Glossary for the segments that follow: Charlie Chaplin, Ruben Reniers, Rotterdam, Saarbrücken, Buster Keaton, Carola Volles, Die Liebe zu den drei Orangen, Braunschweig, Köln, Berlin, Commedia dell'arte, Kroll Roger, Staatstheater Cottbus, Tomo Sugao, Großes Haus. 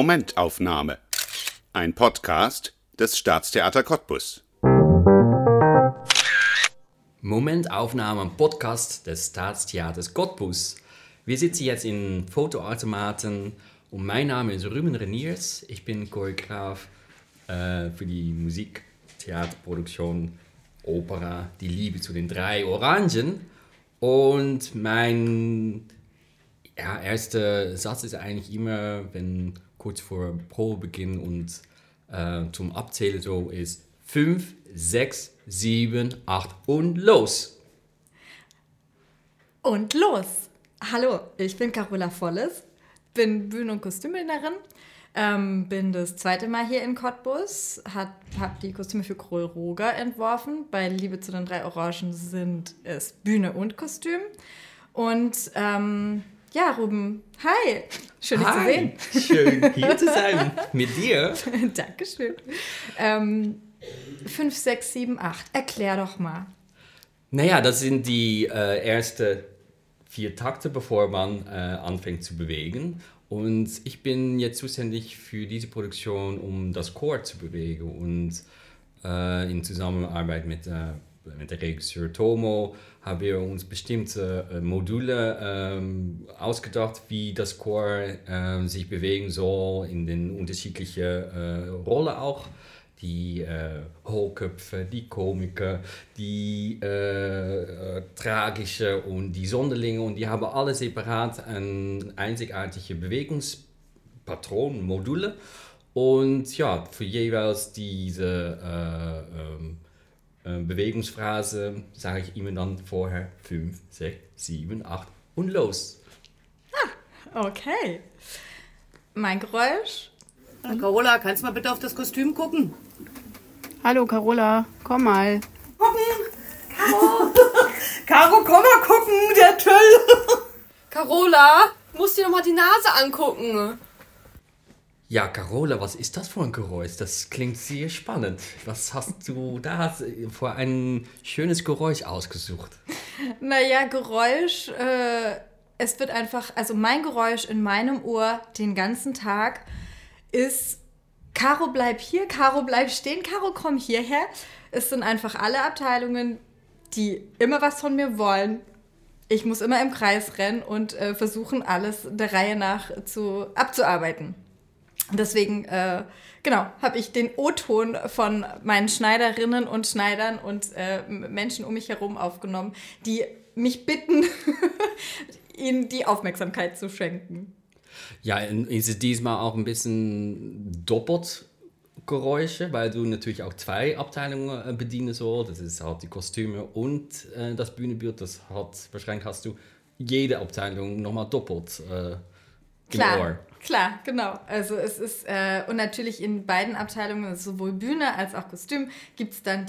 Momentaufnahme. Ein Podcast des Staatstheater Cottbus. Momentaufnahme, ein Podcast des Staatstheaters Cottbus. Wir sitzen jetzt in Fotoautomaten und mein Name ist Ruben Reniers. Ich bin Choreograf für die Musiktheaterproduktion Opera Die Liebe zu den drei Orangen. Und mein erster Satz ist eigentlich immer, wenn kurz vor Probebeginn und zum Abzählen so ist, 5, 6, 7, 8 und los! Und los! Hallo, ich bin Carola Volles, bin Bühnen- und Kostümbildnerin, bin das zweite Mal hier in Cottbus, habe die Kostüme für Kroll Roger entworfen. Bei Liebe zu den drei Orangen sind es Bühne und Kostüm. Und Ruben, hi! Schön, dich zu sehen. Schön, hier zu sein. Mit dir. Dankeschön. 5, 6, 7, 8. Erklär doch mal. Naja, das sind die ersten 4 Takte, bevor man anfängt zu bewegen. Und ich bin jetzt zuständig für diese Produktion, um das Chor zu bewegen. Und in Zusammenarbeit mit dem Regisseur Tomo haben wir uns bestimmte Module ausgedacht, wie das Chor sich bewegen soll in den unterschiedlichen Rollen auch. Die Hohlköpfe, die Komiker, die Tragische und die Sonderlinge. Und die haben alle separat ein einzigartige Bewegungspatron, Module. Und ja, für jeweils diese Bewegungsphrase sage ich immer dann vorher 5, 6, 7, 8 und los. Ah, okay. Mein Geräusch. Carola, kannst du mal bitte auf das Kostüm gucken? Hallo Carola, komm mal. Gucken! Caro! Caro, komm mal gucken, der Tüll! Carola, musst dir nochmal die Nase angucken. Ja, Carola, was ist das für ein Geräusch? Das klingt sehr spannend. Was hast du da für ein schönes Geräusch ausgesucht? Naja, Geräusch, es wird einfach, also mein Geräusch in meinem Ohr den ganzen Tag ist, Caro, bleib hier, Caro, bleib stehen, Caro, komm hierher. Es sind einfach alle Abteilungen, die immer was von mir wollen. Ich muss immer im Kreis rennen und versuchen, alles der Reihe nach abzuarbeiten. Deswegen, habe ich den O-Ton von meinen Schneiderinnen und Schneidern und Menschen um mich herum aufgenommen, die mich bitten, ihnen die Aufmerksamkeit zu schenken. Ja, ist es diesmal auch ein bisschen doppelt Geräusche, weil du natürlich auch 2 Abteilungen bedienen sollst. Das ist halt die Kostüme und das Bühnenbild. Das hat, wahrscheinlich hast du jede Abteilung nochmal doppelt Ohr. Klar, genau. Also es ist, und natürlich in beiden Abteilungen, sowohl Bühne als auch Kostüm, gibt es dann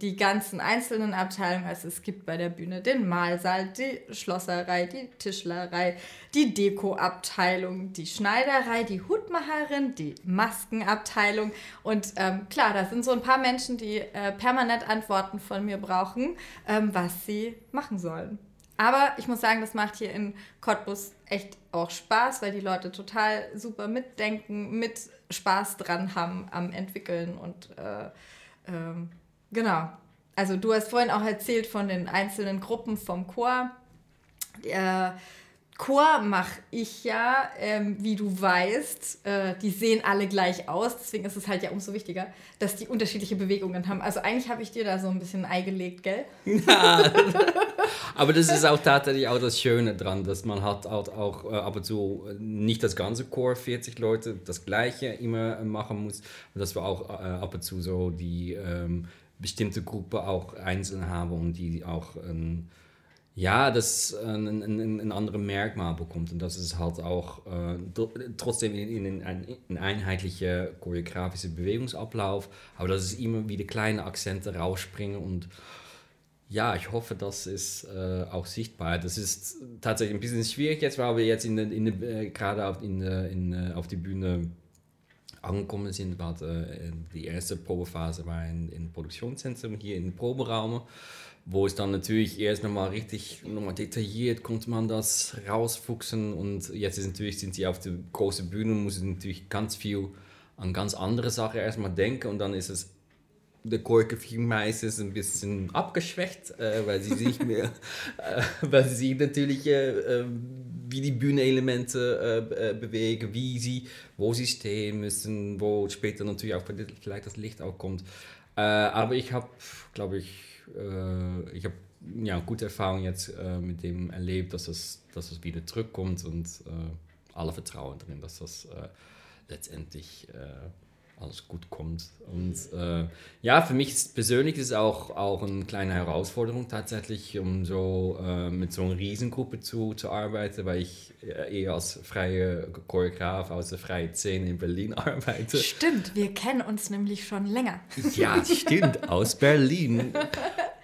die ganzen einzelnen Abteilungen. Also es gibt bei der Bühne den Mahlsaal, die Schlosserei, die Tischlerei, die Dekoabteilung, die Schneiderei, die Hutmacherin, die Maskenabteilung. Und klar, da sind so ein paar Menschen, die permanent Antworten von mir brauchen, was sie machen sollen. Aber ich muss sagen, das macht hier in Cottbus echt auch Spaß, weil die Leute total super mitdenken, mit Spaß dran haben am Entwickeln und genau. Also du hast vorhin auch erzählt von den einzelnen Gruppen vom Chor. Chor mache ich ja, wie du weißt, die sehen alle gleich aus, deswegen ist es halt ja umso wichtiger, dass die unterschiedliche Bewegungen haben. Also eigentlich habe ich dir da so ein bisschen Ei gelegt, gell? Ja, aber das ist auch tatsächlich auch das Schöne dran, dass man hat auch ab und zu nicht das ganze Chor, 40 Leute, das Gleiche immer machen muss, dass wir auch ab und zu so die bestimmte Gruppe auch einzeln haben und die auch... das ein anderes Merkmal bekommt und das ist halt auch trotzdem in ein einheitlicher choreografischer Bewegungsablauf, aber dass es immer wieder kleine Akzente rausspringen und ja, ich hoffe, das ist auch sichtbar. Das ist tatsächlich ein bisschen schwierig jetzt, weil wir jetzt gerade auf die Bühne angekommen sind, war die erste Probephase war im Produktionszentrum, hier im Proberaum, wo es dann natürlich erst nochmal richtig nochmal detailliert konnte man das rausfuchsen, und jetzt ist natürlich, sind sie auf der großen Bühne und müssen natürlich ganz viel an ganz andere Sachen erstmal denken, und dann ist es der Choreografie meistens ein bisschen abgeschwächt, weil sie nicht mehr, weil sie natürlich wie die Bühnenelemente bewegen, wie sie, wo sie stehen müssen, wo später natürlich auch vielleicht das Licht auch kommt. Aber ich habe, glaube ich, ich habe ja gute Erfahrungen jetzt mit dem erlebt, dass das wieder zurückkommt, und alle vertrauen drin, dass das letztendlich alles gut kommt. Und ja, für mich persönlich ist es auch eine kleine Herausforderung tatsächlich, um so mit so einer Riesengruppe zu arbeiten, weil ich eher als freier Choreograf aus der freien Szene in Berlin arbeite. Stimmt, wir kennen uns nämlich schon länger. Ja, stimmt, aus Berlin.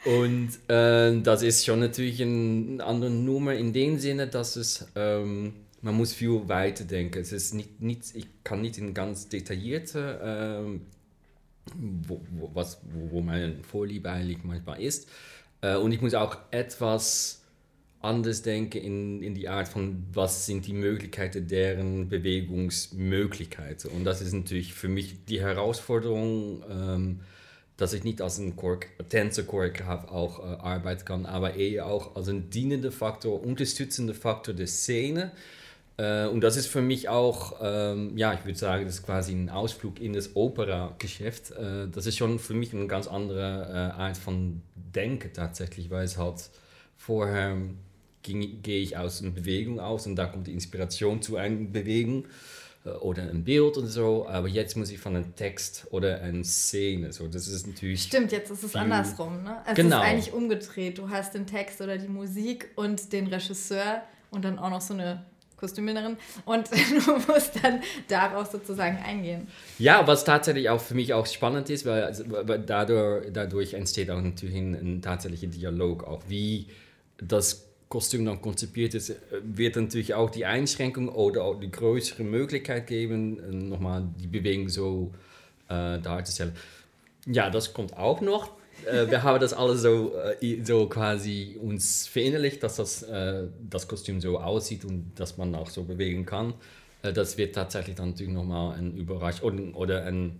Und das ist schon natürlich eine andere Nummer in dem Sinne, dass es... man muss viel weiter denken. Es ist nicht, ich kann nicht in ganz detaillierte, wo meine Vorliebe eigentlich manchmal ist. Und ich muss auch etwas anders denken in die Art von, was sind die Möglichkeiten, deren Bewegungsmöglichkeiten. Und das ist natürlich für mich die Herausforderung, dass ich nicht als ein Tänzer-Choreograf auch arbeiten kann, aber eher auch als ein dienender Faktor, unterstützender Faktor der Szene. Und das ist für mich auch, ja, ich würde sagen, das ist quasi ein Ausflug in das Opera-Geschäft. Das ist schon für mich eine ganz andere Art von Denken tatsächlich, weil es halt vorher gehe ich aus einer Bewegung aus und da kommt die Inspiration zu einer Bewegung oder ein Bild und so, aber jetzt muss ich von einem Text oder einer Szene, so, das ist natürlich... Stimmt, jetzt ist es andersrum, ne? Also genau. Es ist eigentlich umgedreht, du hast den Text oder die Musik und den Regisseur und dann auch noch so eine Kostümerin und du musst dann darauf sozusagen eingehen. Ja, was tatsächlich auch für mich auch spannend ist, weil dadurch entsteht auch natürlich ein tatsächlicher Dialog, auch wie das Kostüm dann konzipiert ist, wird natürlich auch die Einschränkung oder auch die größere Möglichkeit geben, nochmal die Bewegung so darzustellen. Ja, das kommt auch noch. Wir haben das alles so quasi uns verinnerlicht, dass das Kostüm so aussieht und dass man auch so bewegen kann. Das wird tatsächlich dann natürlich nochmal eine Überraschung oder eine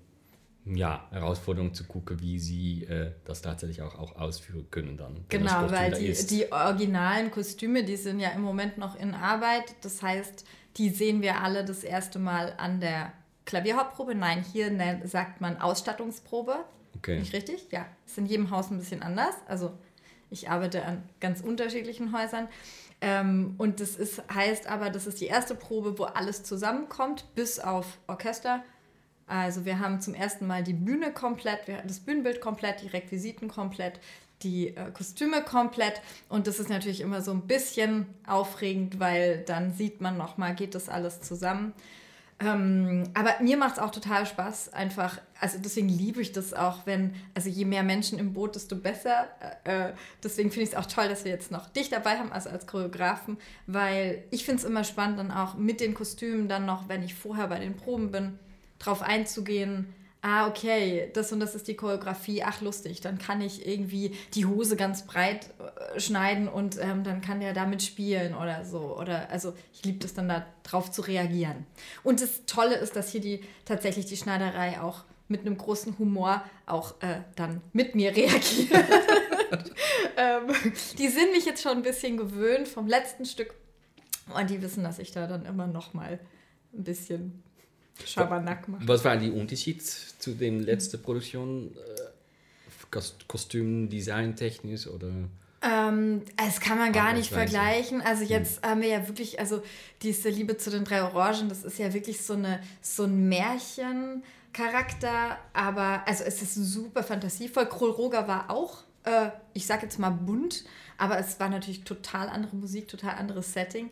Herausforderung zu gucken, wie sie das tatsächlich auch ausführen können dann. Genau, weil die originalen Kostüme, die sind ja im Moment noch in Arbeit. Das heißt, die sehen wir alle das erste Mal an der Klavierhauptprobe. Nein, hier sagt man Ausstattungsprobe. Okay. Nicht richtig? Ja. Ist in jedem Haus ein bisschen anders. Also ich arbeite an ganz unterschiedlichen Häusern. Und das heißt aber, das ist die erste Probe, wo alles zusammenkommt, bis auf Orchester. Also wir haben zum ersten Mal die Bühne komplett, wir haben das Bühnenbild komplett, die Requisiten komplett, die Kostüme komplett, und das ist natürlich immer so ein bisschen aufregend, weil dann sieht man nochmal, geht das alles zusammen. Aber mir macht es auch total Spaß, einfach, also deswegen liebe ich das auch, wenn, also je mehr Menschen im Boot, desto besser. Deswegen finde ich es auch toll, dass wir jetzt noch dich dabei haben, also als Choreografen, weil ich finde es immer spannend, dann auch mit den Kostümen dann noch, wenn ich vorher bei den Proben bin, drauf einzugehen, okay, das und das ist die Choreografie, ach lustig, dann kann ich irgendwie die Hose ganz breit schneiden und dann kann der damit spielen oder so. Oder also ich liebe das dann, da drauf zu reagieren. Und das Tolle ist, dass hier tatsächlich die Schneiderei auch mit einem großen Humor auch dann mit mir reagiert. Die sind mich jetzt schon ein bisschen gewöhnt vom letzten Stück und die wissen, dass ich da dann immer noch mal ein bisschen... Schabernack machen. Was war der Unterschied zu den letzten Produktionen? Kostüm, Design, technisch oder? Das kann man gar nicht vergleichen. Also jetzt haben wir ja wirklich, also diese Liebe zu den drei Orangen, das ist ja wirklich so ein Märchencharakter, aber also es ist super fantasievoll. Krol Roger war auch, ich sag jetzt mal bunt, aber es war natürlich total andere Musik, total anderes Setting.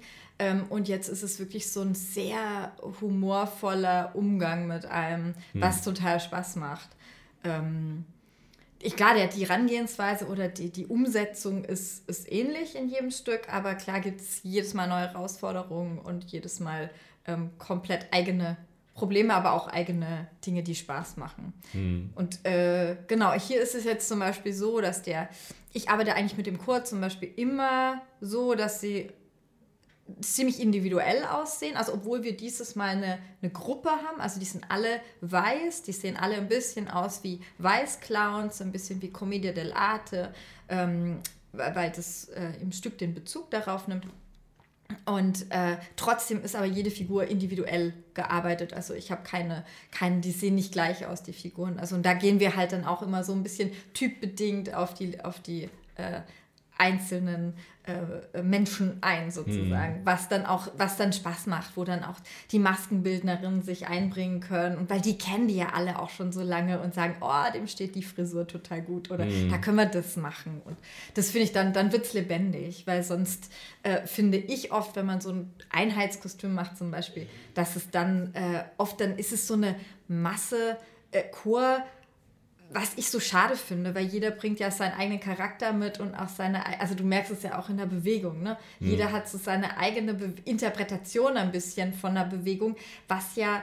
Und jetzt ist es wirklich so ein sehr humorvoller Umgang mit allem, was total Spaß macht. Klar, die Herangehensweise oder die Umsetzung ist ähnlich in jedem Stück, aber klar gibt es jedes Mal neue Herausforderungen und jedes Mal komplett eigene Probleme, aber auch eigene Dinge, die Spaß machen. Mhm. Und genau, hier ist es jetzt zum Beispiel so, dass ich arbeite eigentlich mit dem Chor zum Beispiel immer so, dass sie ziemlich individuell aussehen, also obwohl wir dieses Mal eine Gruppe haben, also die sind alle weiß, die sehen alle ein bisschen aus wie Weißclowns, ein bisschen wie Commedia dell'arte, weil das im Stück den Bezug darauf nimmt. Und trotzdem ist aber jede Figur individuell gearbeitet. Also ich habe keine, die sehen nicht gleich aus, die Figuren. Also und da gehen wir halt dann auch immer so ein bisschen typbedingt auf die einzelnen Menschen ein, sozusagen. Mhm. Was dann Spaß macht, wo dann auch die Maskenbildnerinnen sich einbringen können. Und weil die kennen die ja alle auch schon so lange und sagen, oh, dem steht die Frisur total gut oder da können wir das machen. Und das finde ich dann wird es lebendig, weil sonst finde ich oft, wenn man so ein Einheitskostüm macht zum Beispiel, dass es dann oft, dann ist es so eine Masse Chor, was ich so schade finde, weil jeder bringt ja seinen eigenen Charakter mit und auch also du merkst es ja auch in der Bewegung, ne? Mhm. Jeder hat so seine eigene Interpretation ein bisschen von der Bewegung, was ja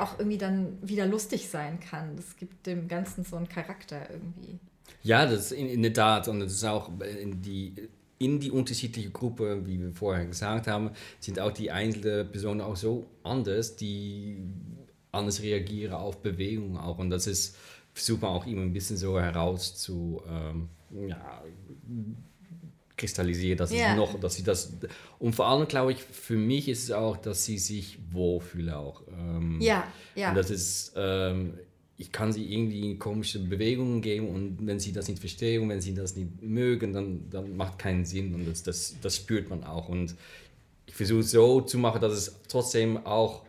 auch irgendwie dann wieder lustig sein kann. Das gibt dem Ganzen so einen Charakter irgendwie. Ja, das ist in der Tat, und das ist auch in die unterschiedliche Gruppe, wie wir vorher gesagt haben, sind auch die einzelnen Personen auch so anders, die anders reagieren auf Bewegungen auch, und das ist versucht man auch immer ein bisschen so heraus zu kristallisieren, dass es noch, dass sie das, und vor allem glaube ich, für mich ist es auch, dass sie sich wohlfühlen auch. Und das ist, ich kann sie irgendwie komische Bewegungen geben, und wenn sie das nicht verstehen und wenn sie das nicht mögen, dann macht keinen Sinn, und das spürt man auch, und ich versuche es so zu machen, dass es trotzdem auch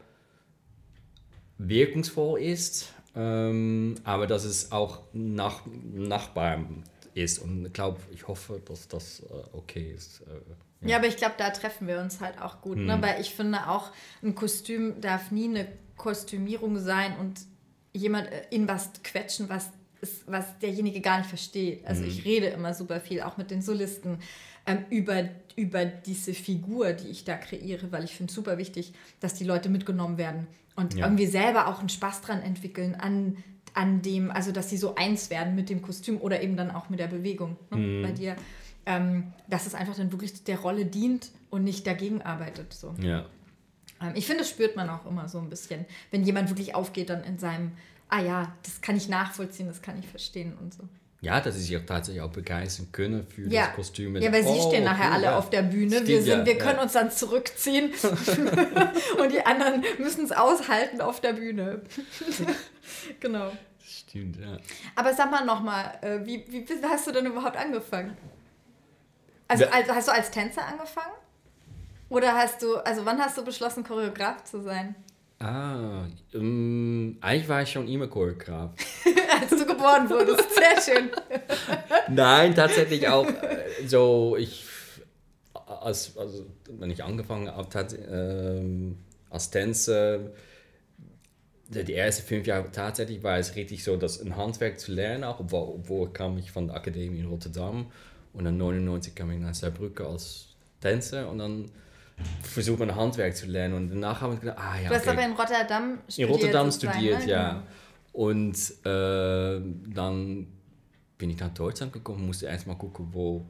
wirkungsvoll ist. Aber dass es auch nachbar ist, und ich hoffe, dass das okay ist. Ja, aber ich glaube, da treffen wir uns halt auch gut, ne? Weil ich finde auch, ein Kostüm darf nie eine Kostümierung sein und jemand in was quetschen, was derjenige gar nicht versteht. Also ich rede immer super viel, auch mit den Solisten, über diese Figur, die ich da kreiere, weil ich finde es super wichtig, dass die Leute mitgenommen werden und irgendwie selber auch einen Spaß dran entwickeln an dem, also dass sie so eins werden mit dem Kostüm oder eben dann auch mit der Bewegung, ne? Bei dir, dass es einfach dann wirklich der Rolle dient und nicht dagegen arbeitet. So. Ja. Ich finde, das spürt man auch immer so ein bisschen, wenn jemand wirklich aufgeht dann in seinem, das kann ich nachvollziehen, das kann ich verstehen und so. Ja, dass sie sich auch tatsächlich auch begeistern können für das Kostüm. Ja, weil sie stehen nachher alle auf der Bühne. Stimmt, wir können uns dann zurückziehen und die anderen müssen es aushalten auf der Bühne. Genau. Stimmt, ja. Aber sag mal nochmal, wie hast du denn überhaupt angefangen? Also hast du als Tänzer angefangen? Oder wann hast du beschlossen, Choreograf zu sein? Eigentlich war ich schon immer Choreograf. Als du geboren wurdest, sehr schön. Nein, tatsächlich auch so, wenn ich angefangen habe, als Tänzer, die ersten 5 Jahre tatsächlich war es richtig so, dass ein Handwerk zu lernen, auch obwohl kam ich von der Akademie in Rotterdam, und dann 1999 kam ich nach Saarbrücken als Tänzer, und dann versucht man Handwerk zu lernen, und danach haben wir gedacht, Du hast aber in Rotterdam studiert. In Rotterdam studiert, ja. Und dann bin ich nach Deutschland gekommen, musste erstmal gucken, wo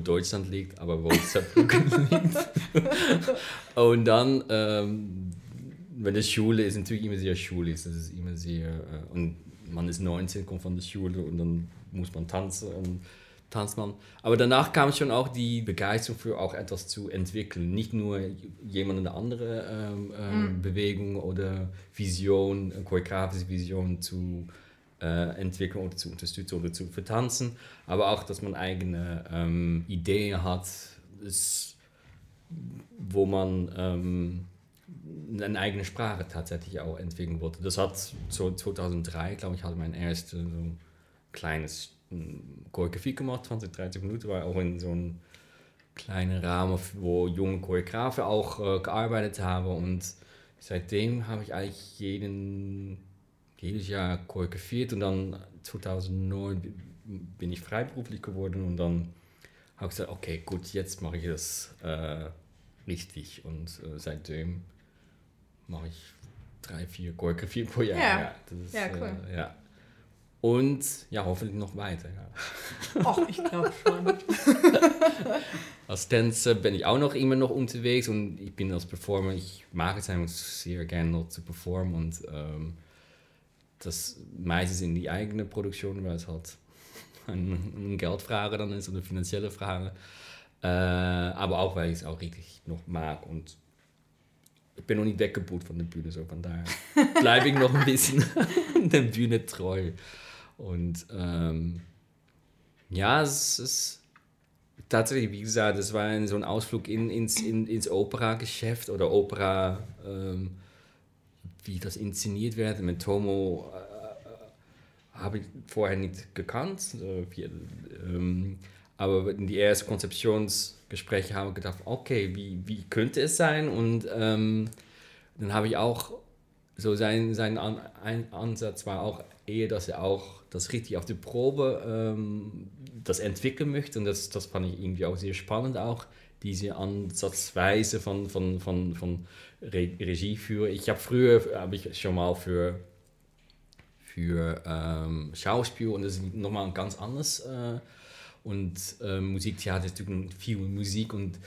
Deutschland liegt, aber wo Saarbrücken liegt. Und dann, wenn die Schule ist, natürlich immer sehr schulisch, das ist immer sehr, und man ist 19, kommt von der Schule und dann muss man tanzen und Tanzmann. Aber danach kam schon auch die Begeisterung für auch etwas zu entwickeln. Nicht nur jemand eine andere Bewegung oder Vision, choreografische Vision zu entwickeln oder zu unterstützen oder zu vertanzen, aber auch, dass man eigene Ideen hat, wo man eine eigene Sprache tatsächlich auch entwickeln wollte. Das hat so 2003, glaube ich, hatte mein erstes so kleines Choreografie gemacht, 20, 30 Minuten, war auch in so einem kleinen Rahmen, wo junge Choreografen auch gearbeitet haben, und seitdem habe ich eigentlich jedes Jahr choreografiert, und dann 2009 bin ich freiberuflich geworden, und dann habe ich gesagt, okay, gut, jetzt mache ich das richtig, und seitdem mache ich 3, 4 Choreografien pro Jahr. Ja, ja, das ist, ja cool. Ja. Und ja, hoffentlich noch weiter. Ja. Och, ich glaube schon. Als Tänzer bin ich auch noch immer noch unterwegs und ich bin als Performer, ich mag es einfach sehr gerne noch zu performen und das meistens in die eigene Produktion, weil es halt eine Geldfrage dann ist oder eine finanzielle Frage. Aber auch, weil ich es auch richtig noch mag und ich bin noch nicht weggebucht von der Bühne, so von daher bleibe ich noch ein bisschen der Bühne treu. Und ja, es ist tatsächlich, wie gesagt, das war so ein Ausflug ins Operngeschäft oder Opera, wie das inszeniert wird. Mit Tomo habe ich vorher nicht gekannt, aber in die ersten Konzeptionsgespräche habe ich gedacht, okay, wie könnte es sein? Und dann habe ich auch, so sein Ansatz war auch eher, dass er auch das richtig auf die Probe das entwickeln möchte. Und das fand ich irgendwie auch sehr spannend, auch diese Ansatzweise von Regie für. Ich habe ich schon mal für Schauspiel und das ist nochmal ganz anders. Und Musiktheater ist natürlich viel Musik und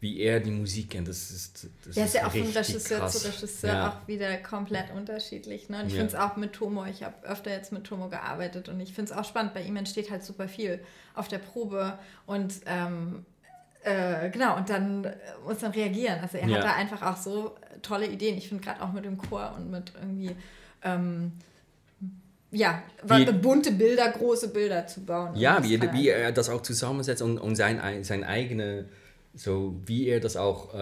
wie er die Musik kennt, das ist ja auch von Regisseur zu Regisseur ja. Auch wieder komplett unterschiedlich. Ne? Und ich finde es auch mit Tomo, ich habe öfter jetzt mit Tomo gearbeitet und ich finde es auch spannend, bei ihm entsteht halt super viel auf der Probe und genau, und dann muss man reagieren. Also er hat da einfach auch so tolle Ideen. Ich finde gerade auch mit dem Chor und mit irgendwie... ja, bunte Bilder, große Bilder zu bauen. Ja, wie er das auch zusammensetzt und sein eigene, so wie er das auch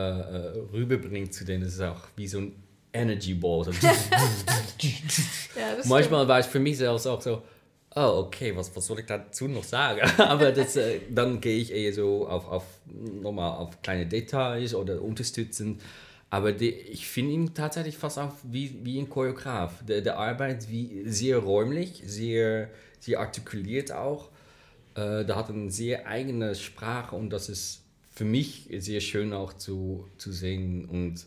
rüberbringt zu denen, das ist auch wie so ein Energy Ball. So. Ja, manchmal war es für mich selbst auch so, oh okay, was soll ich dazu noch sagen? Aber das, dann gehe ich eher so nochmal auf kleine Details oder unterstützend. Aber ich finde ihn tatsächlich fast auch wie ein Choreograf. Der arbeitet sehr räumlich, sehr, sehr artikuliert auch. Der hat eine sehr eigene Sprache und das ist für mich sehr schön auch zu sehen. Und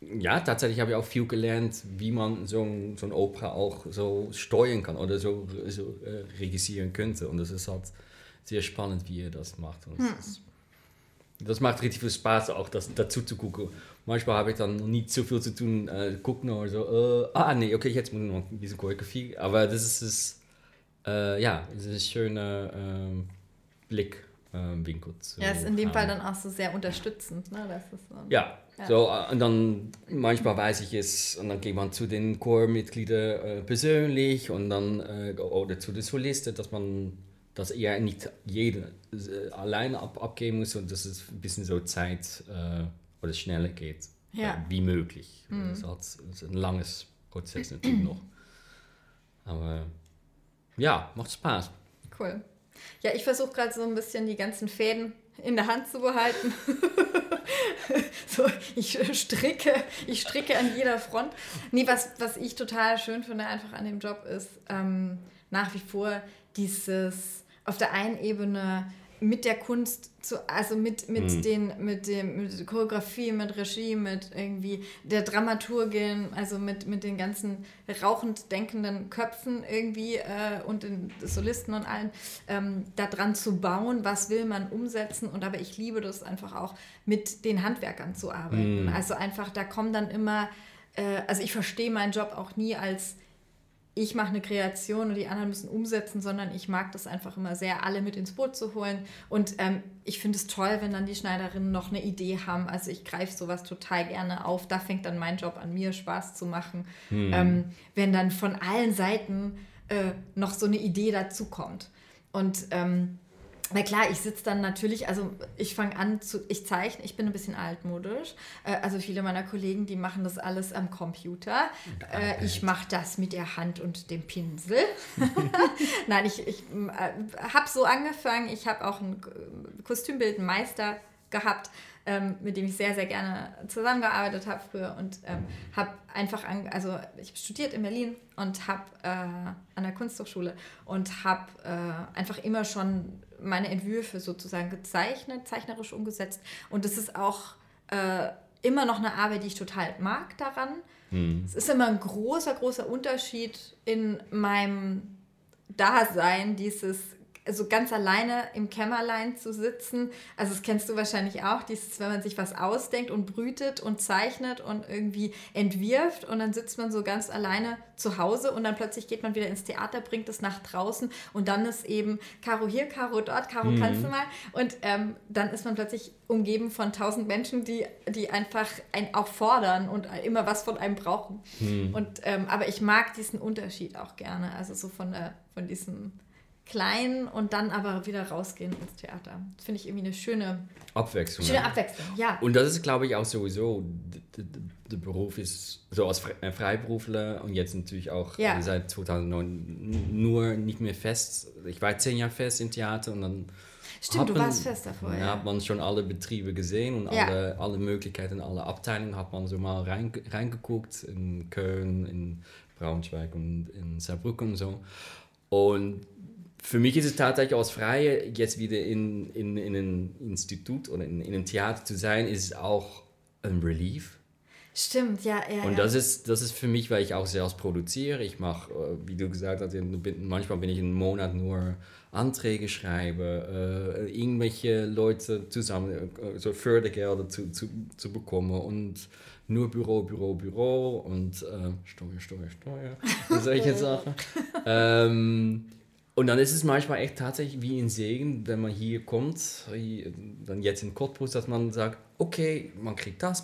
ja, tatsächlich habe ich auch viel gelernt, wie man so ein Opera auch so steuern kann oder so registrieren könnte. Und das ist halt sehr spannend, wie er das macht. Und das macht richtig viel Spaß, auch das dazu zu gucken. Manchmal habe ich dann noch nicht so viel zu tun, gucken oder so, nee, okay, jetzt muss ich noch ein bisschen Choreografie. Aber das ist ein schöner Blickwinkel. Ja, ist in dem Fall dann auch so sehr unterstützend. Ne? Das ist so und dann manchmal weiß ich es und dann geht man zu den Chormitgliedern persönlich und dann oder zu den Solisten, dass man... dass er nicht jeder alleine abgeben muss und dass es ein bisschen so Zeit oder schneller geht, wie möglich. Das ist ein langes Prozess natürlich noch. Aber ja, macht Spaß. Cool. Ja, ich versuche gerade so ein bisschen die ganzen Fäden in der Hand zu behalten. So, ich stricke an jeder Front. Nee, was ich total schön finde einfach an dem Job ist, nach wie vor dieses... auf der einen Ebene mit der Kunst, mit Choreografie, mit Regie, mit irgendwie der Dramaturgin, also mit den ganzen rauchend denkenden Köpfen irgendwie und den Solisten und allen, da dran zu bauen, was will man umsetzen. Und aber ich liebe das einfach auch, mit den Handwerkern zu arbeiten. Also einfach, da kommen dann immer, also ich verstehe meinen Job auch nie als ich mache eine Kreation und die anderen müssen umsetzen, sondern ich mag das einfach immer sehr, alle mit ins Boot zu holen. Und ich finde es toll, wenn dann die Schneiderinnen noch eine Idee haben. Also ich greife sowas total gerne auf. Da fängt dann mein Job an, mir Spaß zu machen. Wenn dann von allen Seiten noch so eine Idee dazukommt. Und na klar, ich sitze dann natürlich, also ich fange an ich zeichne, ich bin ein bisschen altmodisch, also viele meiner Kollegen, die machen das alles am Computer, ich mache das mit der Hand und dem Pinsel. Nein, ich habe so angefangen, ich habe auch einen Kostümbildmeister gehabt, mit dem ich sehr, sehr gerne zusammengearbeitet habe früher und habe einfach, ich habe studiert in Berlin und habe an der Kunsthochschule und habe einfach immer schon meine Entwürfe sozusagen gezeichnet, zeichnerisch umgesetzt und das ist auch immer noch eine Arbeit, die ich total mag daran, Es ist immer ein großer, großer Unterschied in meinem Dasein, dieses also ganz alleine im Kämmerlein zu sitzen. Also das kennst du wahrscheinlich auch, dieses, wenn man sich was ausdenkt und brütet und zeichnet und irgendwie entwirft und dann sitzt man so ganz alleine zu Hause und dann plötzlich geht man wieder ins Theater, bringt es nach draußen und dann ist eben Caro hier, Caro dort, Caro kannst du mal. Und dann ist man plötzlich umgeben von 1000 Menschen, die einfach einen auch fordern und immer was von einem brauchen. Und, aber ich mag diesen Unterschied auch gerne, also so von diesem klein und dann aber wieder rausgehen ins Theater. Das finde ich irgendwie eine schöne Abwechslung. Schöne Abwechslung, ja. Und das ist, glaube ich, auch sowieso, der Beruf ist so als Freiberufler und jetzt natürlich auch seit 2009 nur nicht mehr fest. Ich war 10 Jahre fest im Theater und dann... Stimmt, du warst fest davor, ja. Hat man schon alle Betriebe gesehen und alle Möglichkeiten, alle Abteilungen hat man so mal reingeguckt in Köln, in Braunschweig und in Saarbrücken und so. Und für mich ist es tatsächlich als Freie, jetzt wieder in einem Institut oder in einem Theater zu sein, ist auch ein Relief. Stimmt, ja. Und das ist für mich, weil ich auch selbst produziere. Ich mache, wie du gesagt hast, manchmal bin ich einen Monat nur Anträge schreibe, irgendwelche Leute zusammen, so Fördergelder zu bekommen und nur Büro und Steuer und solche Sachen. Und dann ist es manchmal echt tatsächlich wie ein Segen, wenn man hier kommt, dann jetzt in Cottbus, dass man sagt, okay, man kriegt das,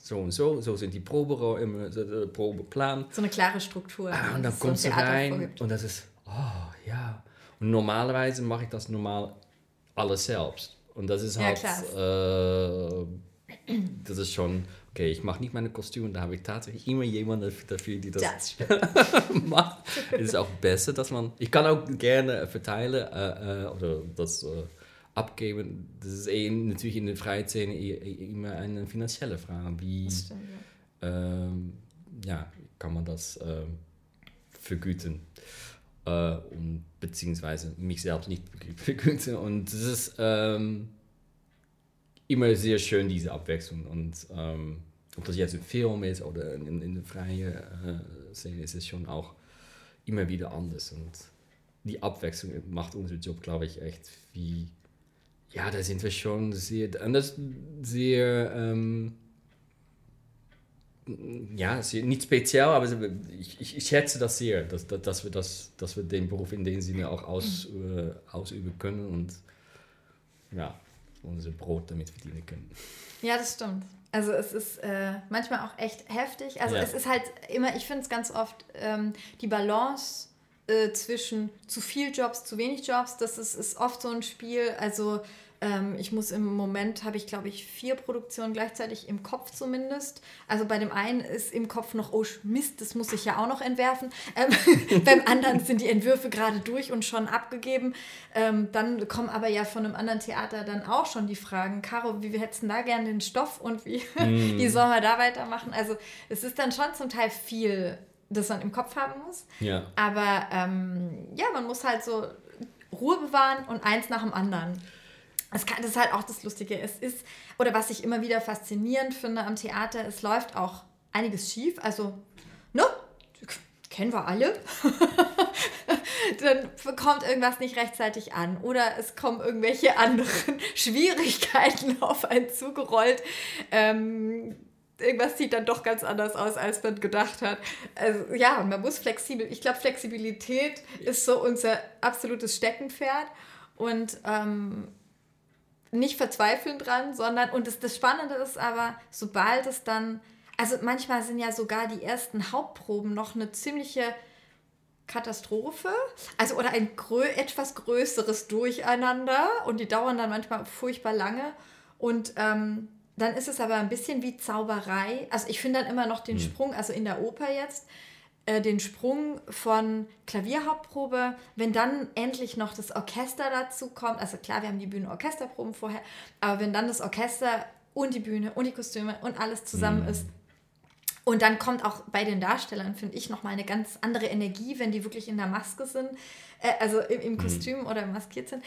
so sind die Proberäume, der Probeplan. So eine klare Struktur. Und dann kommst du rein und das ist, Und normalerweise mache ich das alles selbst. Und das ist halt, das ist schon... Okay, ich mache nicht meine Kostüme, da habe ich tatsächlich immer jemanden dafür, die das macht. Es ist auch besser, dass man... Ich kann auch gerne verteilen oder das abgeben. Das ist natürlich in der Freizeiten immer eine finanzielle Frage. Wie kann man das vergüten? Und beziehungsweise mich selbst nicht vergüten. Und das ist immer sehr schön, diese Abwechslung. Und... ob das jetzt ein Film ist oder in der freien Szene, ist es schon auch immer wieder anders. Und die Abwechslung macht unseren Job, glaube ich, echt wie... Ja, da sind wir schon sehr nicht speziell, aber ich schätze das sehr, dass wir den Beruf in dem Sinne auch ausüben können und unser Brot damit verdienen können. Ja, das stimmt. Also es ist manchmal auch echt heftig. Also es ist halt immer, ich finde es ganz oft, die Balance zwischen zu viel Jobs, zu wenig Jobs, das ist oft so ein Spiel. Also ich muss im Moment, habe ich glaube ich 4 Produktionen gleichzeitig im Kopf zumindest. Also bei dem einen ist im Kopf noch, oh Mist, das muss ich ja auch noch entwerfen. Beim anderen sind die Entwürfe gerade durch und schon abgegeben. Dann kommen aber ja von einem anderen Theater dann auch schon die Fragen, Caro, wie wir hätten da gerne den Stoff und wie sollen wir da weitermachen? Also es ist dann schon zum Teil viel, das man im Kopf haben muss. Ja. Aber man muss halt so Ruhe bewahren und eins nach dem anderen. Das ist halt auch das Lustige. Es ist, oder was ich immer wieder faszinierend finde am Theater, es läuft auch einiges schief. Also, ne? Kennen wir alle. Dann kommt irgendwas nicht rechtzeitig an. Oder es kommen irgendwelche anderen Schwierigkeiten auf einen zugerollt. Irgendwas sieht dann doch ganz anders aus, als man gedacht hat. Also ja, man muss flexibel. Ich glaube, Flexibilität ist so unser absolutes Steckenpferd. Und nicht verzweifeln dran, sondern, und das Spannende ist aber, sobald es dann, also manchmal sind ja sogar die ersten Hauptproben noch eine ziemliche Katastrophe, also oder ein etwas größeres Durcheinander und die dauern dann manchmal furchtbar lange und dann ist es aber ein bisschen wie Zauberei, also ich finde dann immer noch den Sprung, also in der Oper jetzt, den Sprung von Klavierhauptprobe, wenn dann endlich noch das Orchester dazu kommt, also klar, wir haben die Bühnenorchesterproben vorher, aber wenn dann das Orchester und die Bühne und die Kostüme und alles zusammen ist und dann kommt auch bei den Darstellern, finde ich, nochmal eine ganz andere Energie, wenn die wirklich in der Maske sind, also im Kostüm oder maskiert sind,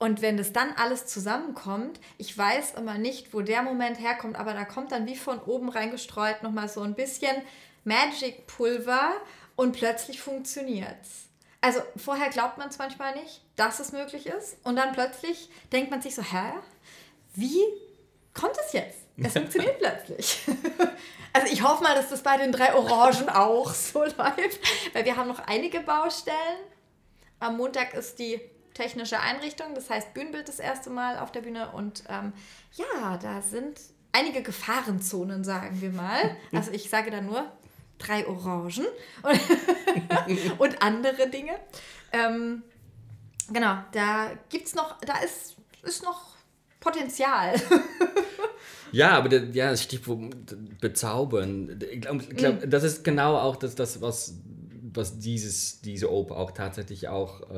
Und wenn das dann alles zusammenkommt, ich weiß immer nicht, wo der Moment herkommt, aber da kommt dann wie von oben reingestreut nochmal so ein bisschen Magic-Pulver und plötzlich funktioniert's. Also vorher glaubt man es manchmal nicht, dass es möglich ist, und dann plötzlich denkt man sich so, hä, wie kommt es jetzt? Es funktioniert plötzlich. Also ich hoffe mal, dass das bei den drei Orangen auch so läuft, weil wir haben noch einige Baustellen. Am Montag ist die technische Einrichtung, das heißt Bühnenbild das erste Mal auf der Bühne, und ja, da sind einige Gefahrenzonen, sagen wir mal. Also ich sage da nur drei Orangen und andere Dinge. Genau, da gibt's noch, da ist noch Potenzial. Ja, aber ja, das Stichwort bezaubern. Ich glaube, das ist genau auch das was diese Oper auch tatsächlich auch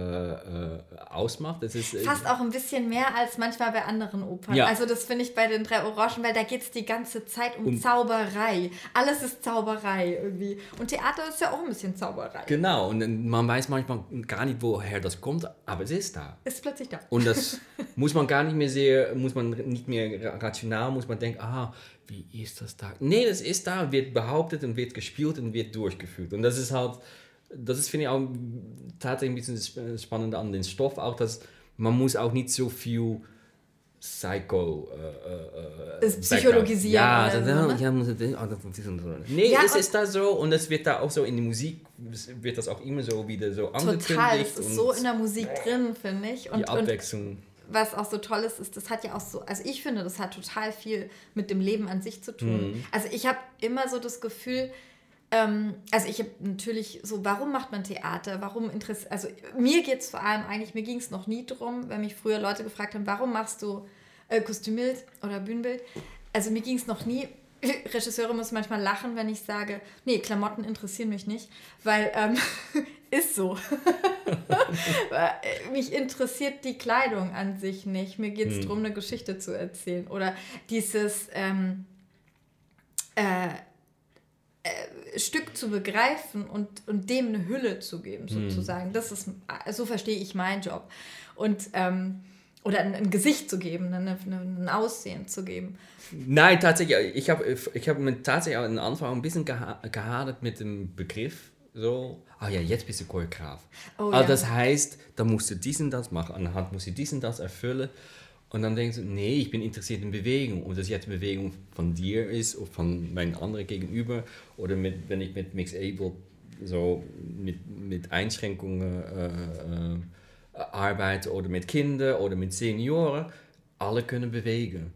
ausmacht. Das ist fast auch ein bisschen mehr als manchmal bei anderen Opern. Ja. Also das finde ich bei den drei Orangen, weil da geht es die ganze Zeit um Zauberei. Alles ist Zauberei irgendwie. Und Theater ist ja auch ein bisschen Zauberei. Genau, und man weiß manchmal gar nicht, woher das kommt, aber es ist da. Es ist plötzlich da. Und das muss man gar nicht mehr sehen, muss man nicht mehr rational, muss man denken, wie ist das da? Nee, das ist da, wird behauptet und wird gespielt und wird durchgeführt. Und das ist halt, das ist, finde ich, auch tatsächlich ein bisschen spannend an den Stoff auch, dass man muss auch nicht so viel Psycho psychologisieren. Ja, es ist da so, und das wird da auch so in der Musik, wird das auch immer so wieder so angekündigt. Total, es ist so in der Musik drin, finde ich. Und die Abwechslung. Was auch so toll ist, das hat ja auch so, also ich finde, das hat total viel mit dem Leben an sich zu tun. Mhm. Also ich habe immer so das Gefühl, also ich habe natürlich so, warum macht man Theater? Warum interessiert, also mir geht es vor allem eigentlich, mir ging es noch nie drum, wenn mich früher Leute gefragt haben, warum machst du Kostümbild oder Bühnenbild? Also mir ging es noch nie, Regisseure müssen manchmal lachen, wenn ich sage, nee, Klamotten interessieren mich nicht, weil ist so. Mich interessiert die Kleidung an sich nicht. Mir geht es darum, eine Geschichte zu erzählen. Oder dieses Stück zu begreifen und dem eine Hülle zu geben, sozusagen. Das ist, so verstehe ich meinen Job. Und oder ein Gesicht zu geben, ein Aussehen zu geben. Nein, tatsächlich. Ich hab mir tatsächlich am Anfang ein bisschen gehadert mit dem Begriff. So, jetzt bist du Choreograf. Das heißt, da musst du dies und das machen, anhand musst du dies und das erfüllen. Und dann denkst du, nee, ich bin interessiert in Bewegung. Und dass jetzt Bewegung von dir ist oder von meinem anderen gegenüber. Oder wenn ich mit Mixable so mit Einschränkungen arbeite oder mit Kindern oder mit Senioren, alle können bewegen.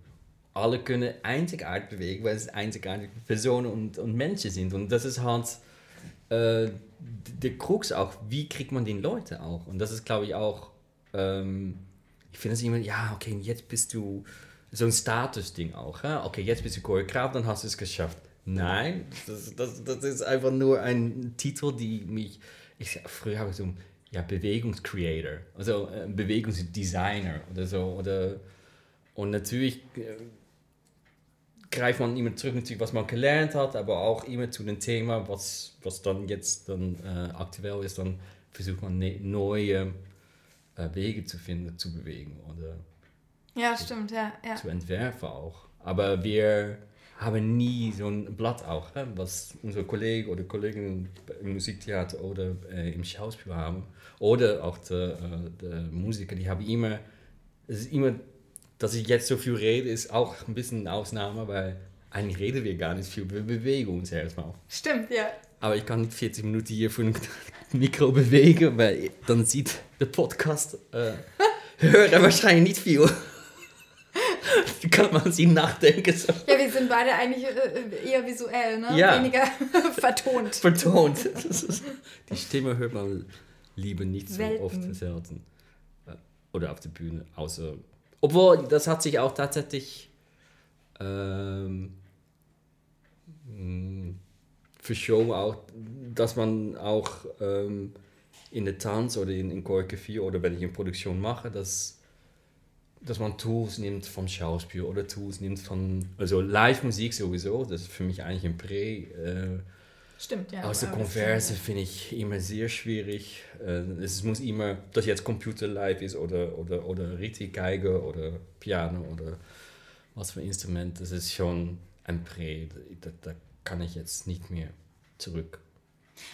Alle können einzigartig bewegen, weil es einzigartige Personen und Menschen sind. Und das ist halt der Krux auch, wie kriegt man den Leute auch? Und das ist, glaube ich, auch, ich finde es immer, jetzt bist du, so ein Status-Ding auch, okay, jetzt bist du Choreograf, dann hast du es geschafft. Nein, das ist einfach nur ein Titel, die mich, früher habe ich so, Bewegungscreator, also Bewegungsdesigner oder so, und natürlich greift man immer zurück, natürlich, was man gelernt hat, aber auch immer zu dem Thema, was dann jetzt aktuell ist, dann versucht man neue Wege zu finden, zu bewegen oder zu entwerfen auch. Aber wir haben nie so ein Blatt auch, was unsere Kollegen oder Kolleginnen im Musiktheater oder im Schauspiel haben oder auch die Musiker, die haben immer, es ist immer, dass ich jetzt so viel rede, ist auch ein bisschen eine Ausnahme, weil eigentlich reden wir gar nicht viel, wir bewegen uns erstmal. Stimmt, ja. Aber ich kann nicht 40 Minuten hier von dem Mikro bewegen, weil dann sieht der Podcast, hört er wahrscheinlich nicht viel. Kann man sie nachdenken. So. Ja, wir sind beide eigentlich eher visuell, ne? Ja. Weniger vertont. Die Stimme hört man lieber nicht so oft, selten. Oder auf der Bühne, außer... Obwohl, das hat sich auch tatsächlich verschoben, auch, dass man auch in der Tanz oder in Choreografie oder wenn ich in Produktion mache, dass man Tools nimmt von Schauspiel oder Tools nimmt von, also Live-Musik sowieso, das ist für mich eigentlich ein Stimmt, ja. Also Konverse finde ich immer sehr schwierig. Es muss immer, dass jetzt Computer live ist oder richtig Geige oder Piano oder was für ein Instrument, das ist schon ein Prä. Da kann ich jetzt nicht mehr zurück.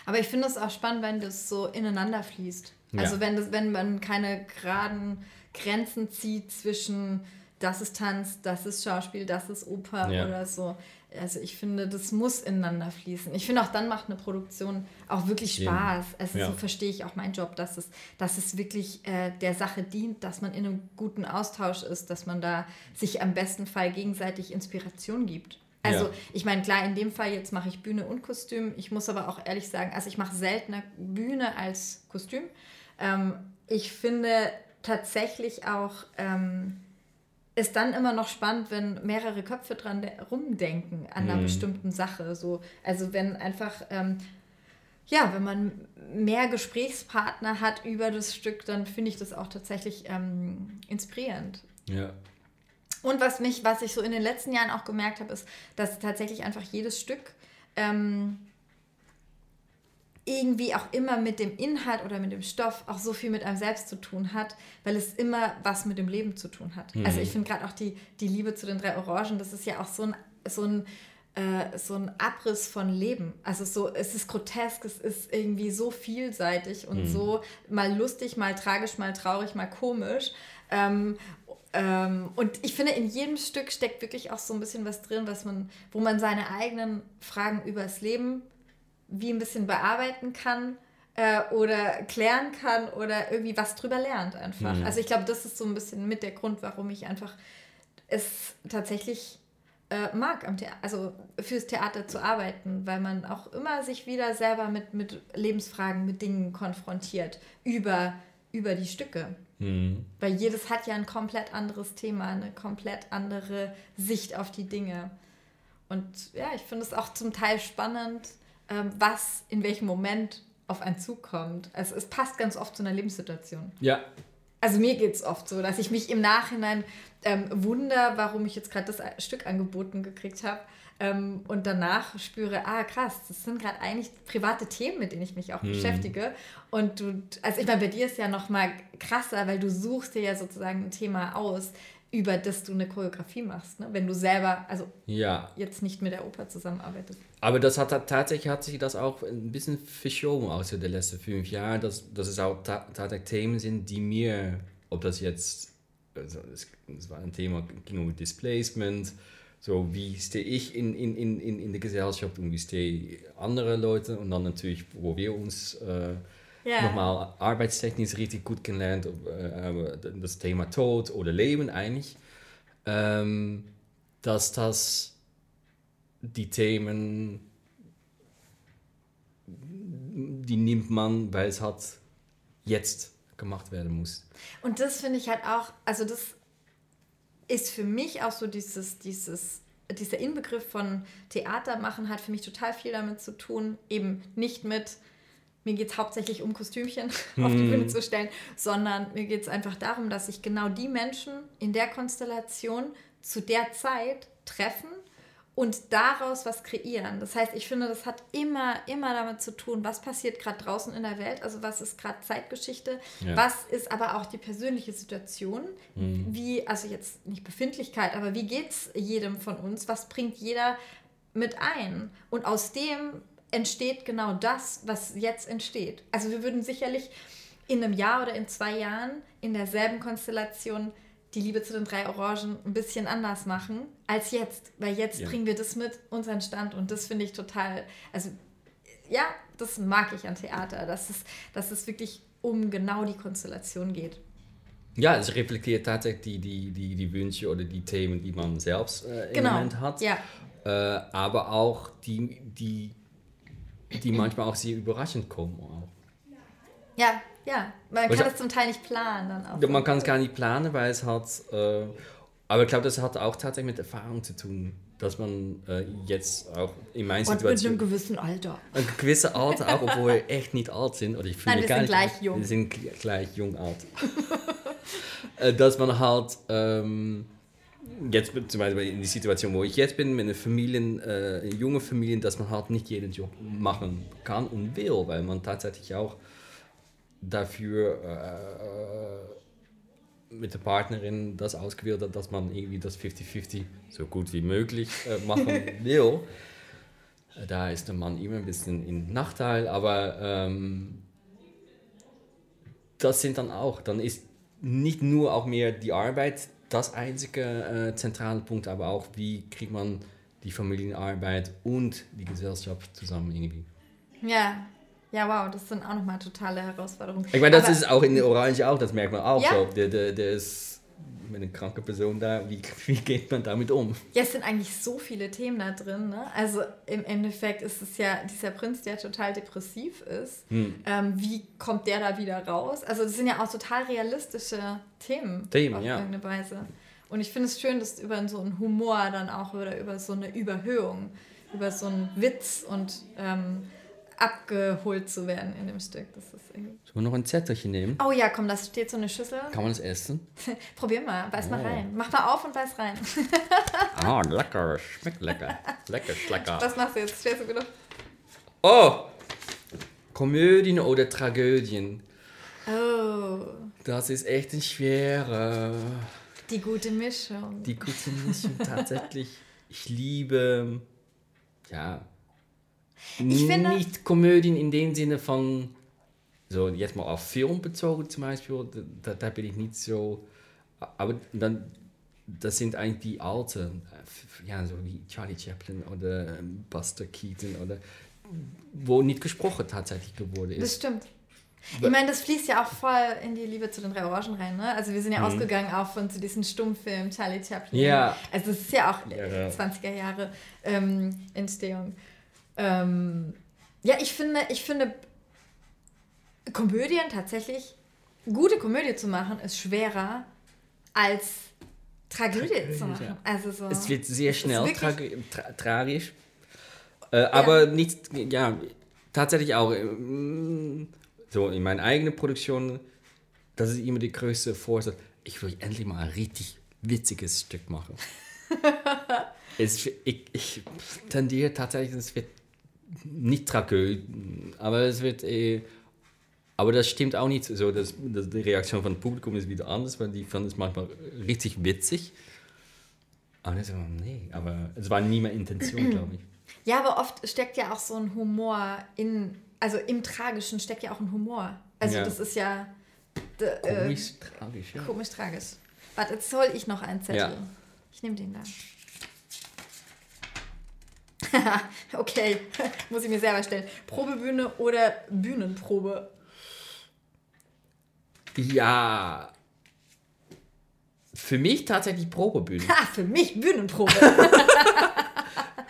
Aber ich finde es auch spannend, wenn das so ineinander fließt. Also wenn man keine geraden Grenzen zieht zwischen das ist Tanz, das ist Schauspiel, das ist Oper oder so. Also ich finde, das muss ineinander fließen. Ich finde auch, dann macht eine Produktion auch wirklich Spaß. Also so verstehe ich auch meinen Job, dass es wirklich der Sache dient, dass man in einem guten Austausch ist, dass man da sich am besten Fall gegenseitig Inspiration gibt. Also ich meine, klar, in dem Fall jetzt mache ich Bühne und Kostüm. Ich muss aber auch ehrlich sagen, also ich mache seltener Bühne als Kostüm. Ich finde tatsächlich auch... ist dann immer noch spannend, wenn mehrere Köpfe dran rumdenken an einer bestimmten Sache. So. Also wenn einfach, wenn man mehr Gesprächspartner hat über das Stück, dann finde ich das auch tatsächlich inspirierend. Ja. Und was ich so in den letzten Jahren auch gemerkt habe, ist, dass tatsächlich einfach jedes Stück irgendwie auch immer mit dem Inhalt oder mit dem Stoff auch so viel mit einem selbst zu tun hat, weil es immer was mit dem Leben zu tun hat. Mhm. Also ich finde gerade auch die Liebe zu den drei Orangen, das ist ja auch so ein Abriss von Leben. Also so, es ist grotesk, es ist irgendwie so vielseitig und so mal lustig, mal tragisch, mal traurig, mal komisch. Und ich finde, in jedem Stück steckt wirklich auch so ein bisschen was drin, wo man seine eigenen Fragen über das Leben wie ein bisschen bearbeiten kann oder klären kann oder irgendwie was drüber lernt einfach. Mhm. Also ich glaube, das ist so ein bisschen mit der Grund, warum ich einfach es tatsächlich mag, fürs Theater zu arbeiten, weil man auch immer sich wieder selber mit Lebensfragen, mit Dingen konfrontiert über die Stücke. Mhm. Weil jedes hat ja ein komplett anderes Thema, eine komplett andere Sicht auf die Dinge. Und ja, ich finde es auch zum Teil spannend, was in welchem Moment auf einen zukommt. Also es passt ganz oft zu einer Lebenssituation. Ja. Also mir geht es oft so, dass ich mich im Nachhinein wundere, warum ich jetzt gerade das Stück angeboten gekriegt habe und danach spüre, krass, das sind gerade eigentlich private Themen, mit denen ich mich auch beschäftige. Und ich meine, bei dir ist ja noch mal krasser, weil du suchst dir ja sozusagen ein Thema aus, über das du eine Choreografie machst, ne? Wenn du selber, jetzt nicht mit der Oper zusammenarbeitest. Aber das hat sich das auch ein bisschen verschoben aus den letzten 5 Jahren, dass es auch tatsächlich Themen sind, die mir, ob das jetzt, es war ein Thema, ging um Displacement, so wie stehe ich in der Gesellschaft und wie stehe andere Leute und dann natürlich, wo wir uns... nochmal arbeitstechnisch richtig gut gelernt, das Thema Tod oder Leben eigentlich, dass das die Themen, die nimmt man, weil es halt jetzt gemacht werden muss. Und das finde ich halt auch, also das ist für mich auch so dieser Inbegriff von Theater machen hat für mich total viel damit zu tun, eben nicht mit mir geht es hauptsächlich um Kostümchen auf die Bühne zu stellen, sondern mir geht es einfach darum, dass sich genau die Menschen in der Konstellation zu der Zeit treffen und daraus was kreieren. Das heißt, ich finde, das hat immer, immer damit zu tun, was passiert gerade draußen in der Welt, also was ist gerade Zeitgeschichte, was ist aber auch die persönliche Situation, wie, also jetzt nicht Befindlichkeit, aber wie geht es jedem von uns, was bringt jeder mit ein und aus dem entsteht genau das, was jetzt entsteht. Also wir würden sicherlich in einem Jahr oder in 2 Jahren in derselben Konstellation die Liebe zu den drei Orangen ein bisschen anders machen als jetzt, weil jetzt bringen wir das mit unseren Stand und das finde ich total, also ja, das mag ich an Theater, dass es wirklich um genau die Konstellation geht. Ja, es reflektiert tatsächlich die Wünsche oder die Themen, die man selbst im Moment hat, aber auch die manchmal auch sehr überraschend kommen. Auch. Ja, man kann es zum Teil nicht planen. Dann auch man kann es gar nicht planen, weil es hat, aber ich glaube, das hat auch tatsächlich mit Erfahrung zu tun, dass man jetzt auch in meiner Situation... Und mit einem gewissen Alter. Ein gewisser Alter, auch obwohl wir echt nicht alt sind. Oder ich fühle Nein, wir gar sind nicht gleich alt, jung. Wir sind gleich jung alt. Dass man halt jetzt beziehungsweise in die Situation, wo ich jetzt bin, mit Familien, junge Familien, dass man halt nicht jeden Job machen kann und will, weil man tatsächlich auch dafür mit der Partnerin das ausgewählt hat, dass man irgendwie das 50-50 so gut wie möglich machen will. Da ist der Mann immer ein bisschen im Nachteil, aber das sind dann auch, dann ist nicht nur auch mehr die Arbeit das einzige zentrale Punkt, aber auch wie kriegt man die Familienarbeit und die Gesellschaft zusammen irgendwie. Ja. Ja, wow, das sind auch nochmal totale Herausforderungen. Ich meine, das aber ist auch in Orange auch, das merkt man auch so. Der ist mit einer kranken Person da, wie geht man damit um? Ja, es sind eigentlich so viele Themen da drin, ne? Also im Endeffekt ist es ja dieser Prinz, der total depressiv ist. Wie kommt der da wieder raus? Also das sind ja auch total realistische Themen auf irgendeine Weise. Und ich finde es schön, dass über so einen Humor dann auch, oder über so eine Überhöhung, über so einen Witz und abgeholt zu werden in dem Stück. Das ist irgendwie. Sollen wir noch ein Zettelchen nehmen? Oh ja, komm, da steht so eine Schüssel. Kann man das essen? Probier mal, beiß mal rein. Mach mal auf und beiß rein. Ah, lecker, schmeckt lecker. Lecker, schlecker. Was machst du jetzt? Stellst du genug? Oh! Komödien oder Tragödien? Oh. Das ist echt ein schwerer. Die gute Mischung. Die gute Mischung, tatsächlich. Ich liebe, nicht Komödien in dem Sinne von, so jetzt mal auf Film bezogen zum Beispiel, da bin ich nicht so, aber dann, das sind eigentlich die Alten, so wie Charlie Chaplin oder Buster Keaton oder, wo nicht gesprochen tatsächlich geworden ist. Das stimmt. Ich meine, das fließt ja auch voll in die Liebe zu den drei Orangen rein, ne? Also wir sind ja ausgegangen auch von zu diesen Stummfilmen, Charlie Chaplin. Ja. Also es ist ja auch 20er Jahre Entstehung. Ich finde Komödien tatsächlich, gute Komödie zu machen, ist schwerer als Tragödie zu machen. Also so, es wird sehr schnell tragisch. Aber nicht, tatsächlich auch so in meiner eigenen Produktion, das ist immer die größte Vorstellung. Ich will endlich mal ein richtig witziges Stück machen. Ich tendiere tatsächlich, es wird nicht Tragödie, aber es wird aber das stimmt auch nicht so, dass die Reaktion von Publikum ist wieder anders, weil die fanden es manchmal richtig witzig. Aber das, nee, aber es war nie mehr Intention, glaube ich. Ja, aber oft steckt ja auch so ein Humor im Tragischen steckt ja auch ein Humor. Also das ist ja komisch tragisch. Ja. Komisch tragisch. Warte, jetzt hol ich noch einen Zettel. Ja. Ich nehme den da. Okay, muss ich mir selber stellen. Probebühne oder Bühnenprobe? Ja, für mich tatsächlich Probebühne. Ha, für mich Bühnenprobe.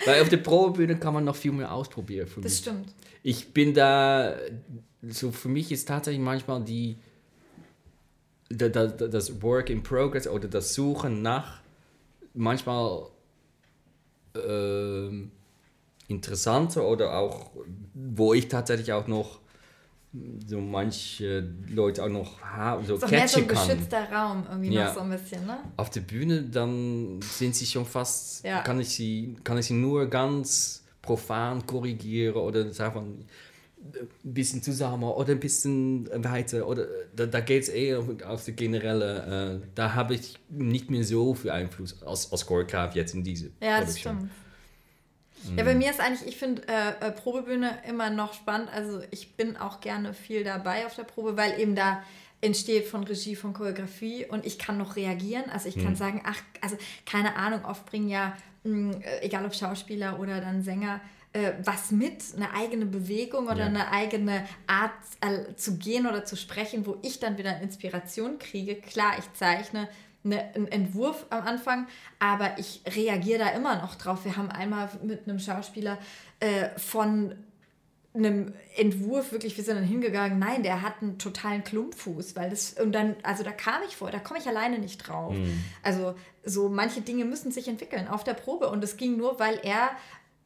Weil auf der Probebühne kann man noch viel mehr ausprobieren. Das stimmt. Ich bin da, so für mich ist tatsächlich manchmal das Work in Progress oder das Suchen nach manchmal interessanter oder auch, wo ich tatsächlich auch noch so manche Leute auch noch so catchen kann. So ein geschützter Raum irgendwie noch so ein bisschen, ne? Auf der Bühne, dann sind sie schon fast, kann ich sie nur ganz profan korrigieren oder sagen, ein bisschen zusammen oder ein bisschen weiter oder da geht es eher auf die generelle, da habe ich nicht mehr so viel Einfluss als Choreograf jetzt in diese Produktion. Das stimmt. Ja, bei mir ist eigentlich, ich finde Probebühne immer noch spannend, also ich bin auch gerne viel dabei auf der Probe, weil eben da entsteht von Regie, von Choreografie und ich kann noch reagieren, also ich kann sagen, keine Ahnung, oft bringen egal ob Schauspieler oder dann Sänger, was mit, eine eigene Bewegung oder eine eigene Art zu gehen oder zu sprechen, wo ich dann wieder Inspiration kriege. Klar, ich zeichne einen Entwurf am Anfang, aber ich reagiere da immer noch drauf. Wir haben einmal mit einem Schauspieler von einem Entwurf wirklich, wir sind dann hingegangen, nein, der hat einen totalen Klumpfuß, weil das, und dann, also da kam ich vor, da komme ich alleine nicht drauf. Also so manche Dinge müssen sich entwickeln auf der Probe und es ging nur, weil er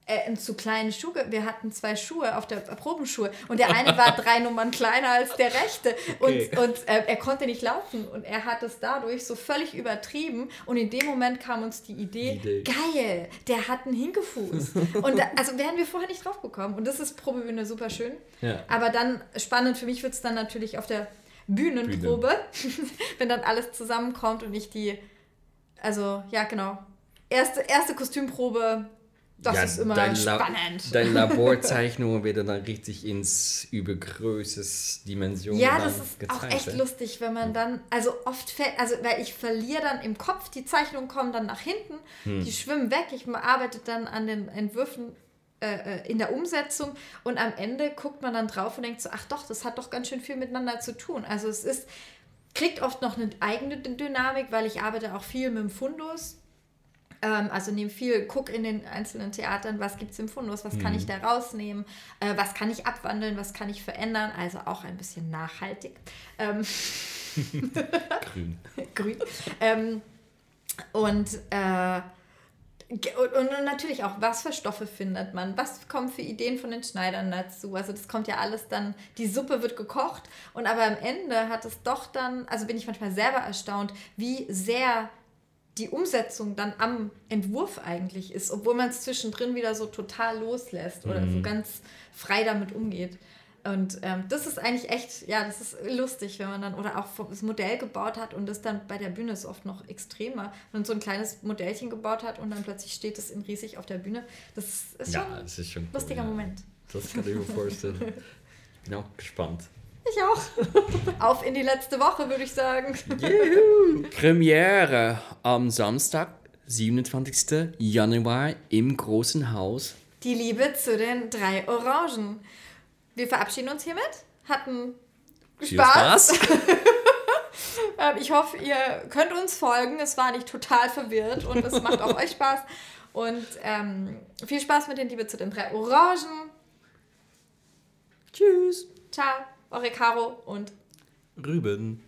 einen zu kleinen Schuh. Wir hatten 2 Schuhe auf der Probenschuhe und der eine war 3 Nummern kleiner als der rechte und er konnte nicht laufen und er hat es dadurch so völlig übertrieben und in dem Moment kam uns die Idee. Geil, der hat einen Hinkefuß und also wären wir vorher nicht drauf gekommen und das ist Probebühne super schön, ja. Aber dann spannend für mich wird es dann natürlich auf der Bühnenprobe, wenn dann alles zusammenkommt und ich erste Kostümprobe. Das ist immer spannend. Deine Laborzeichnungen werden dann richtig ins übergrößes Dimension gezeichnet. Ja, das ist gezeichnet. Auch echt lustig, wenn man dann, also oft fällt, also weil ich verliere dann im Kopf, die Zeichnungen kommen dann nach hinten, die schwimmen weg, ich arbeite dann an den Entwürfen in der Umsetzung und am Ende guckt man dann drauf und denkt so, ach doch, das hat doch ganz schön viel miteinander zu tun. Also es kriegt oft noch eine eigene Dynamik, weil ich arbeite auch viel mit dem Fundus. Also nehme viel, guck in den einzelnen Theatern, was gibt es im Fundus, was kann ich da rausnehmen, was kann ich abwandeln, was kann ich verändern, also auch ein bisschen nachhaltig. Grün. Und natürlich auch, was für Stoffe findet man, was kommen für Ideen von den Schneidern dazu, also das kommt ja alles dann, die Suppe wird gekocht und aber am Ende hat es doch dann, also bin ich manchmal selber erstaunt, wie sehr die Umsetzung dann am Entwurf eigentlich ist, obwohl man es zwischendrin wieder so total loslässt oder so ganz frei damit umgeht. Und das ist eigentlich echt, ja, das ist lustig, wenn man dann, oder auch das Modell gebaut hat und das dann bei der Bühne ist oft noch extremer, wenn man so ein kleines Modellchen gebaut hat und dann plötzlich steht es in riesig auf der Bühne. Das ist schon ein lustiger Moment. Das kann ich mir vorstellen. Ich bin auch gespannt. Ich auch. Auf in die letzte Woche, würde ich sagen. Juhu. Premiere am Samstag, 27. Januar im Großen Haus. Die Liebe zu den 3 Orangen. Wir verabschieden uns hiermit. Hatten Spaß. Ich hoffe, ihr könnt uns folgen. Es war nicht total verwirrt und es macht auch euch Spaß. Und viel Spaß mit den Liebe zu den 3 Orangen. Tschüss. Ciao. Eure Caro und Ruben.